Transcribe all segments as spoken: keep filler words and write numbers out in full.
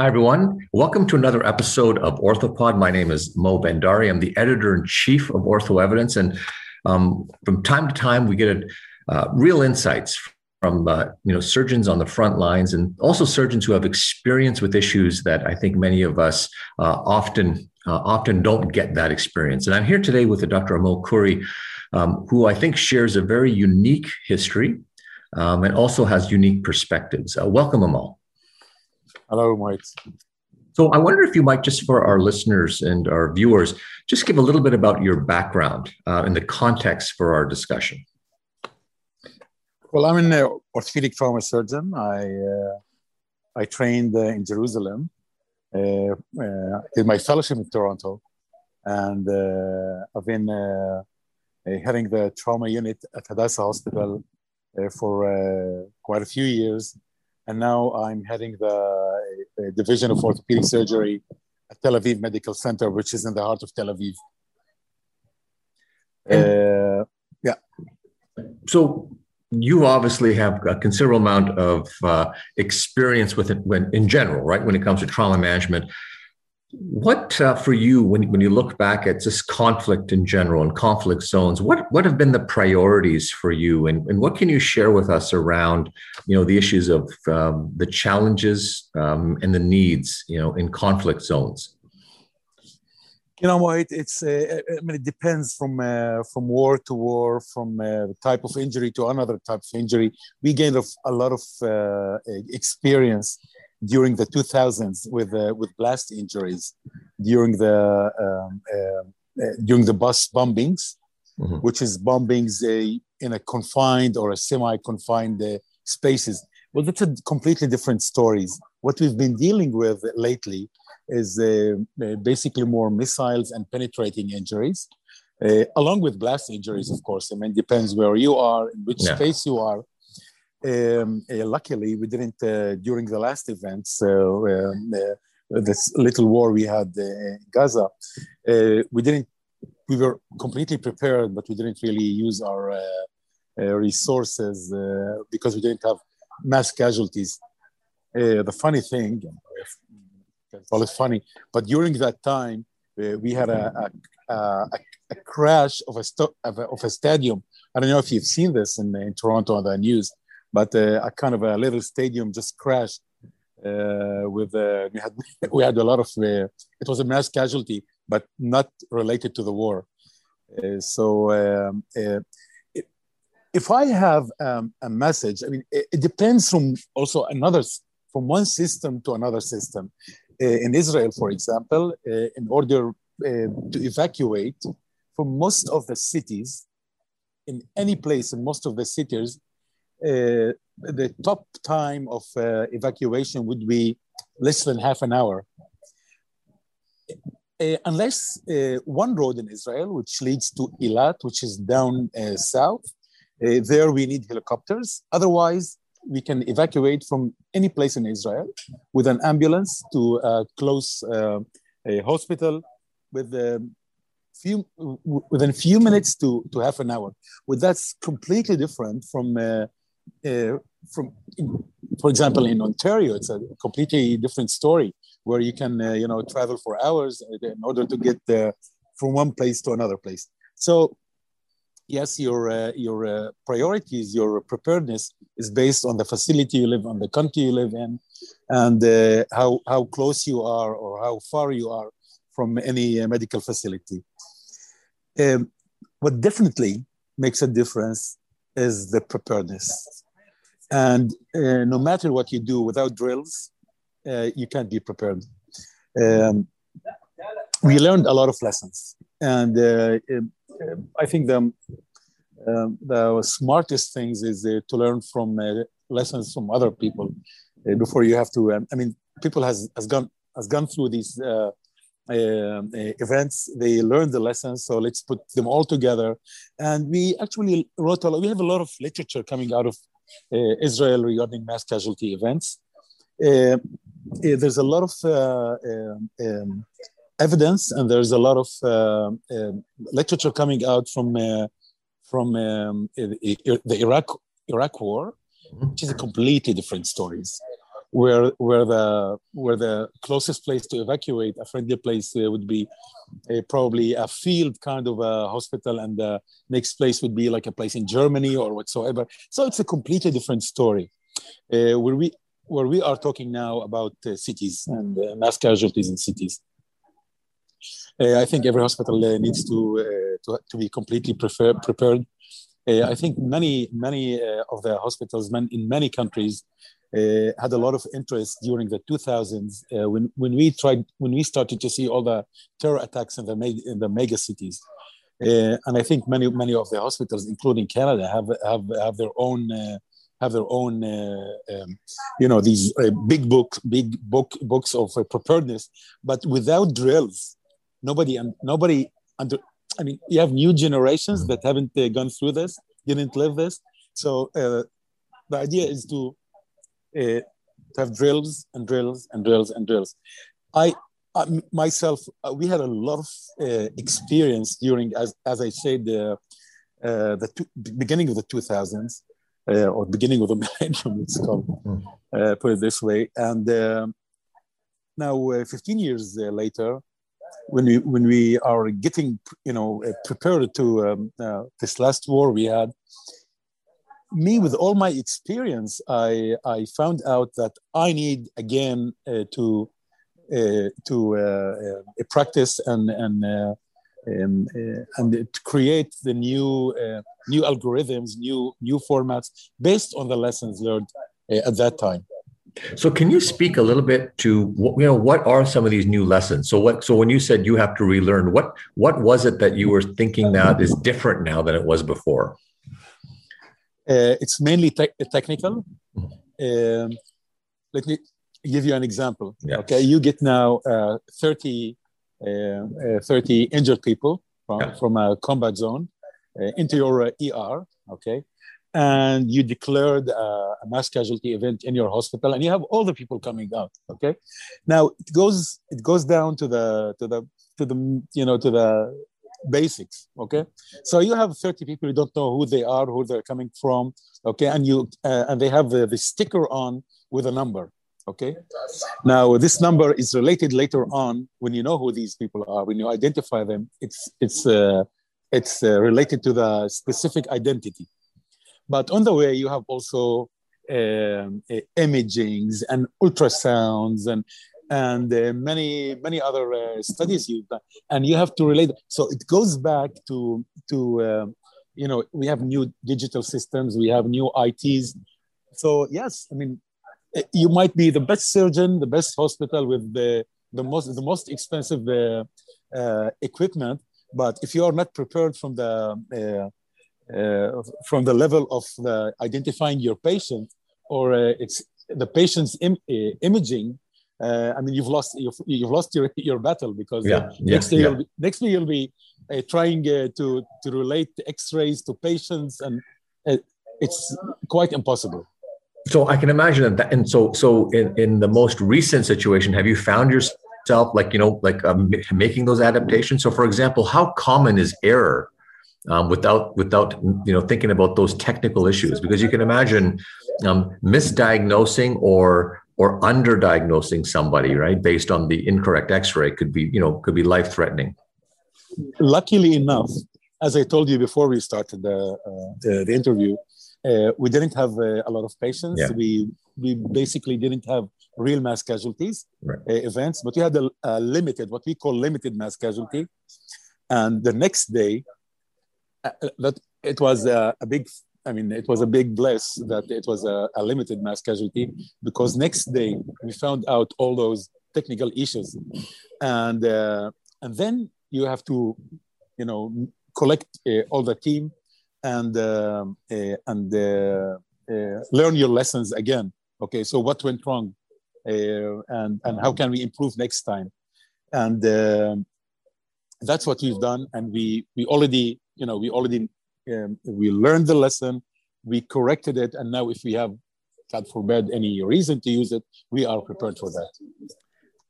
Hi, everyone. Welcome to another episode of OrthoPod. My name is Mo Bendari. I'm the editor-in-chief of OrthoEvidence. And um, from time to time, we get uh, real insights from uh, you know surgeons on the front lines and also surgeons who have experience with issues that I think many of us uh, often uh, often don't get that experience. And I'm here today with Doctor Amal Khoury, um, who I think shares a very unique history um, and also has unique perspectives. Uh, welcome, Amal. Hello, Mike. So I wonder if you might, just for our listeners and our viewers, just give a little bit about your background uh, and the context for our discussion. Well, I'm an uh, orthopedic trauma surgeon. I uh, I trained uh, in Jerusalem, uh, uh, did my fellowship in Toronto, and uh, I've been uh, heading the trauma unit at Hadassah Hospital uh, for uh, quite a few years. And now I'm heading the, the division of orthopedic surgery at Tel Aviv Medical Center, which is in the heart of Tel Aviv. Uh, yeah. So you obviously have a considerable amount of uh, experience with it when, in general, right? When it comes to trauma management, what uh, for you, when, when you look back at just conflict in general and conflict zones, what, what have been the priorities for you, and, and what can you share with us around, you know, the issues of um, the challenges um, and the needs, you know, in conflict zones? You know, it, it's uh, I mean, it depends from uh, from war to war, from uh, type of injury to another type of injury. We gained a, a lot of uh, experience during the two thousands with uh, with blast injuries, during the um, uh, during the bus bombings, mm-hmm. which is bombings uh, in a confined or a semi-confined uh, spaces. Well, that's a completely different stories. What we've been dealing with lately is uh, basically more missiles and penetrating injuries, uh, along with blast injuries, of course. I mean, it depends where you are, in which yeah. space you are. Um, uh, luckily, we didn't uh, during the last event. So um, uh, this little war we had uh, in Gaza, uh, we didn't. We were completely prepared, but we didn't really use our uh, uh, resources uh, because we didn't have mass casualties. Uh, the funny thing, well, it's funny, but during that time uh, we had a, a, a, a crash of a, sto- of a of a stadium. I don't know if you've seen this in, in Toronto on the news. But uh, a kind of a little stadium just crashed. Uh, with uh, we had we had a lot of uh, it was a mass casualty, but not related to the war. Uh, so um, uh, if I have um, a message, I mean, it, it depends from also another from one system to another system. Uh, in Israel, for example, uh, in order uh, to evacuate from most of the cities, in any place in most of the cities. Uh, the top time of uh, evacuation would be less than half an hour. Uh, unless uh, one road in Israel, which leads to Eilat, which is down uh, south, uh, there we need helicopters. Otherwise, we can evacuate from any place in Israel with an ambulance to a close uh, a hospital with a few, within a few minutes to, to half an hour. Well, that's completely different from... Uh, Uh, from, for example, in Ontario, it's a completely different story where you can, uh, you know, travel for hours in order to get uh, from one place to another place. So, yes, your uh, your uh, priorities, your preparedness is based on the facility you live, on the country you live in, and uh, how how close you are or how far you are from any uh, medical facility. Um, what definitely makes a difference is the preparedness. And uh, no matter what you do, without drills, uh, you can't be prepared. Um, we learned a lot of lessons. And uh, I think the, um, the smartest things is uh, to learn from uh, lessons from other people uh, before you have to, um, I mean, people has, has gone has gone through these uh, Uh, events, they learn the lessons, so let's put them all together. And we actually wrote a lot, we have a lot of literature coming out of uh, Israel regarding mass casualty events. Uh, there's a lot of uh, um, evidence, and there's a lot of uh, um, literature coming out from uh, from um, the Iraq Iraq War, which is a completely different stories. where where the where the closest place to evacuate, a friendly place uh, would be uh, probably a field kind of a hospital, and the next place would be like a place in Germany or whatsoever. So it's a completely different story. Uh, where we where we are talking now about uh, cities and uh, mass casualties in cities. Uh, I think every hospital uh, needs to, uh, to to be completely prefer- prepared. Uh, I think many many uh, of the hospitals man, in many countries uh, had a lot of interest during the two thousands uh, when when we tried when we started to see all the terror attacks in the me- in the mega cities, uh, and I think many many of the hospitals, including Canada, have have have their own. Uh, have their own, uh, um, you know, these uh, big books, big book, books of uh, preparedness, but without drills. Nobody, um, nobody under, I mean, you have new generations that haven't uh, gone through this, didn't live this. So uh, the idea is to, uh, to have drills and drills and drills and drills. I, I myself, uh, we had a lot of uh, experience during, as as I said, uh, uh, the two, beginning of the two thousands. Uh, or beginning of the millennium, it's called, uh, put it this way. And uh, now, uh, fifteen years uh, later, when we when we are getting, you know, uh, prepared to um, uh, this last war we had, me with all my experience, I I found out that I need again uh, to uh, to uh, uh, practice and and. Uh, Um, uh, and to create the new uh, new algorithms, new new formats based on the lessons learned uh, at that time. So, can you speak a little bit to you know what are some of these new lessons? So, what so when you said you have to relearn, what what was it that you were thinking that is different now than it was before? Uh, it's mainly te- technical. Um, let me give you an example. Yeah. Okay, you get now uh, thirty. Uh, uh, thirty injured people from, yeah. from a combat zone uh, into your uh, E R, okay? And you declared uh, a mass casualty event in your hospital, and you have all the people coming out, okay? Now it goes it goes down to the to the to the you know to the basics, okay? So you have thirty people, you don't know who they are, who they're coming from, okay? And you uh, and they have the, the sticker on with a number. Okay. Now this number is related later on when you know who these people are, when you identify them. It's it's uh, it's uh, related to the specific identity. But on the way, you have also um, uh, imagings and ultrasounds and and uh, many many other uh, studies you've done, and you have to relate. So it goes back to to um, you know we have new digital systems, we have new I Ts. So yes, I mean. You might be the best surgeon, the best hospital with the, the most the most expensive uh, uh, equipment, but if you are not prepared from the uh, uh, from the level of the identifying your patient or uh, it's the patient's Im- imaging, uh, I mean you've lost you've, you've lost your, your battle because yeah, uh, yeah, next day yeah. you'll be, next day you'll be uh, trying uh, to to relate X-rays to patients, and uh, it's quite impossible. So I can imagine that, and so so in, in the most recent situation, have you found yourself like you know like um, making those adaptations? So, for example, how common is error um, without without you know thinking about those technical issues? Because you can imagine um, misdiagnosing or or underdiagnosing somebody, right, based on the incorrect X-ray could be you know could be life threatening. Luckily enough, as I told you before we started the uh, the, the interview. Uh, we didn't have uh, a lot of patients. Yeah. We we basically didn't have real mass casualties right. uh, events, but we had a, a limited, what we call limited mass casualty. And the next day, uh, that it was uh, a big. I mean, it was a big bless that it was a, a limited mass casualty, because next day we found out all those technical issues, and uh, and then you have to, you know, collect uh, all the team. and uh, uh, and uh, uh, learn your lessons again. Okay, so what went wrong, uh, and and how can we improve next time? And uh, that's what we've done. And we we already you know we already um, we learned the lesson, we corrected it, and now if we have, God forbid, any reason to use it, we are prepared for that.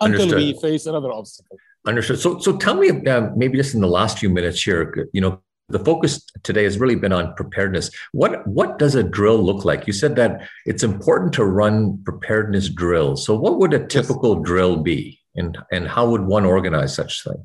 Until Understood. We face another obstacle. Understood. So so tell me uh, maybe just in the last few minutes here, you know. The focus today has really been on preparedness. What what does a drill look like? You said that it's important to run preparedness drills. So what would a typical yes. drill be, and, and how would one organize such thing?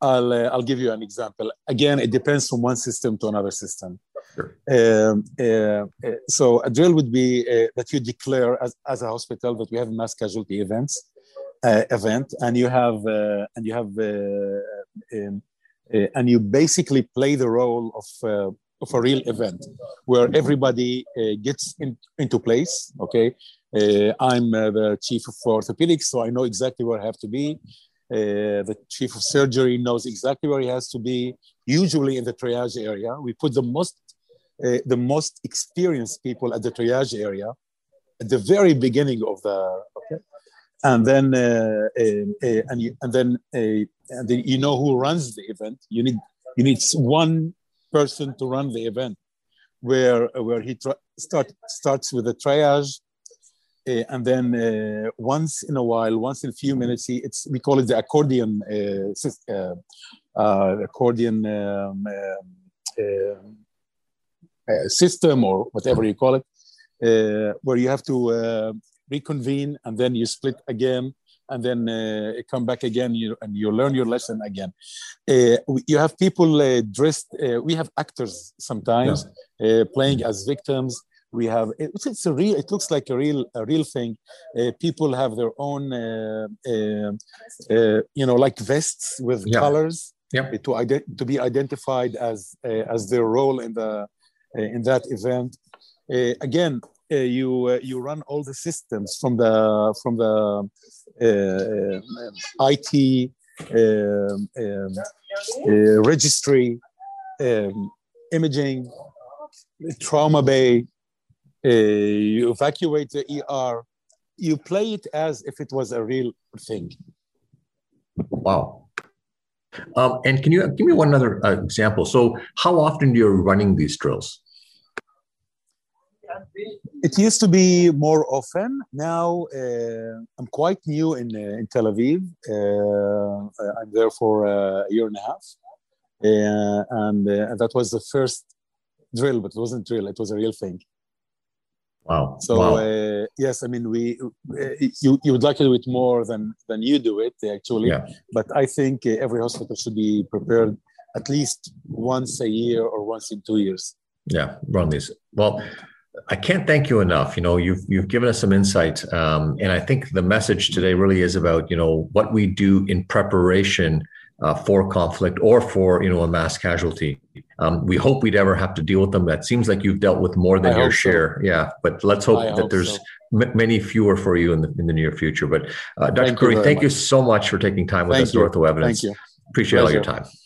I'll uh, I'll give you an example. Again, it depends from one system to another system. Sure. Um, uh, so a drill would be uh, that you declare as, as a hospital that we have mass casualty events, uh, event, and you have uh, and you have. Uh, um, Uh, and you basically play the role of uh, of a real event where everybody uh, gets in, into place. Okay, uh, I'm uh, the chief of orthopedics, so I know exactly where I have to be. Uh, the chief of surgery knows exactly where he has to be. Usually in the triage area, we put the most uh, the most experienced people at the triage area at the very beginning of the. Okay, and then uh, uh, uh, and you, and then. Uh, And then you know who runs the event. You need you need one person to run the event, where where he tra- start starts with the triage, uh, and then uh, once in a while, once in a few minutes, he, it's we call it the accordion uh, uh, uh, accordion um, uh, uh, system or whatever you call it, uh, where you have to uh, reconvene and then you split again. And then uh, come back again, you, and you learn your lesson again. Uh, you have people uh, dressed. Uh, we have actors sometimes yeah. uh, playing as victims. We have it's, it's a real. It looks like a real, a real thing. Uh, people have their own, uh, uh, uh, you know, like vests with yeah. colors yeah. to ident- to be identified as uh, as their role in the uh, in that event. Uh, again. Uh, you uh, you run all the systems from the from the uh, I T um, um, uh, registry, um, imaging, trauma bay. Uh, you evacuate the E R. You play it as if it was a real thing. Wow. Um, and can you give me one other uh, example? So, how often you're running these drills? It used to be more often. Now uh, I'm quite new in uh, in Tel Aviv. Uh, I'm there for a year and a half, uh, and uh, that was the first drill, but it wasn't drill. It was a real thing. Wow! So wow. Uh, yes, I mean we uh, you you would like to do it more than than you do it actually. Yeah. But I think every hospital should be prepared at least once a year or once in two years. Yeah, run these well. I can't thank you enough. You know, you've you've given us some insight, um, and I think the message today really is about you know what we do in preparation uh, for conflict or for you know a mass casualty. Um, we hope we'd ever have to deal with them. That seems like you've dealt with more than I your share. So. Yeah, but let's hope I that hope there's so. m- many fewer for you in the in the near future. But uh, Doctor Khoury, thank much. you so much for taking time with thank us. OrthoEvidence. Thank you. Appreciate Pleasure. all your time.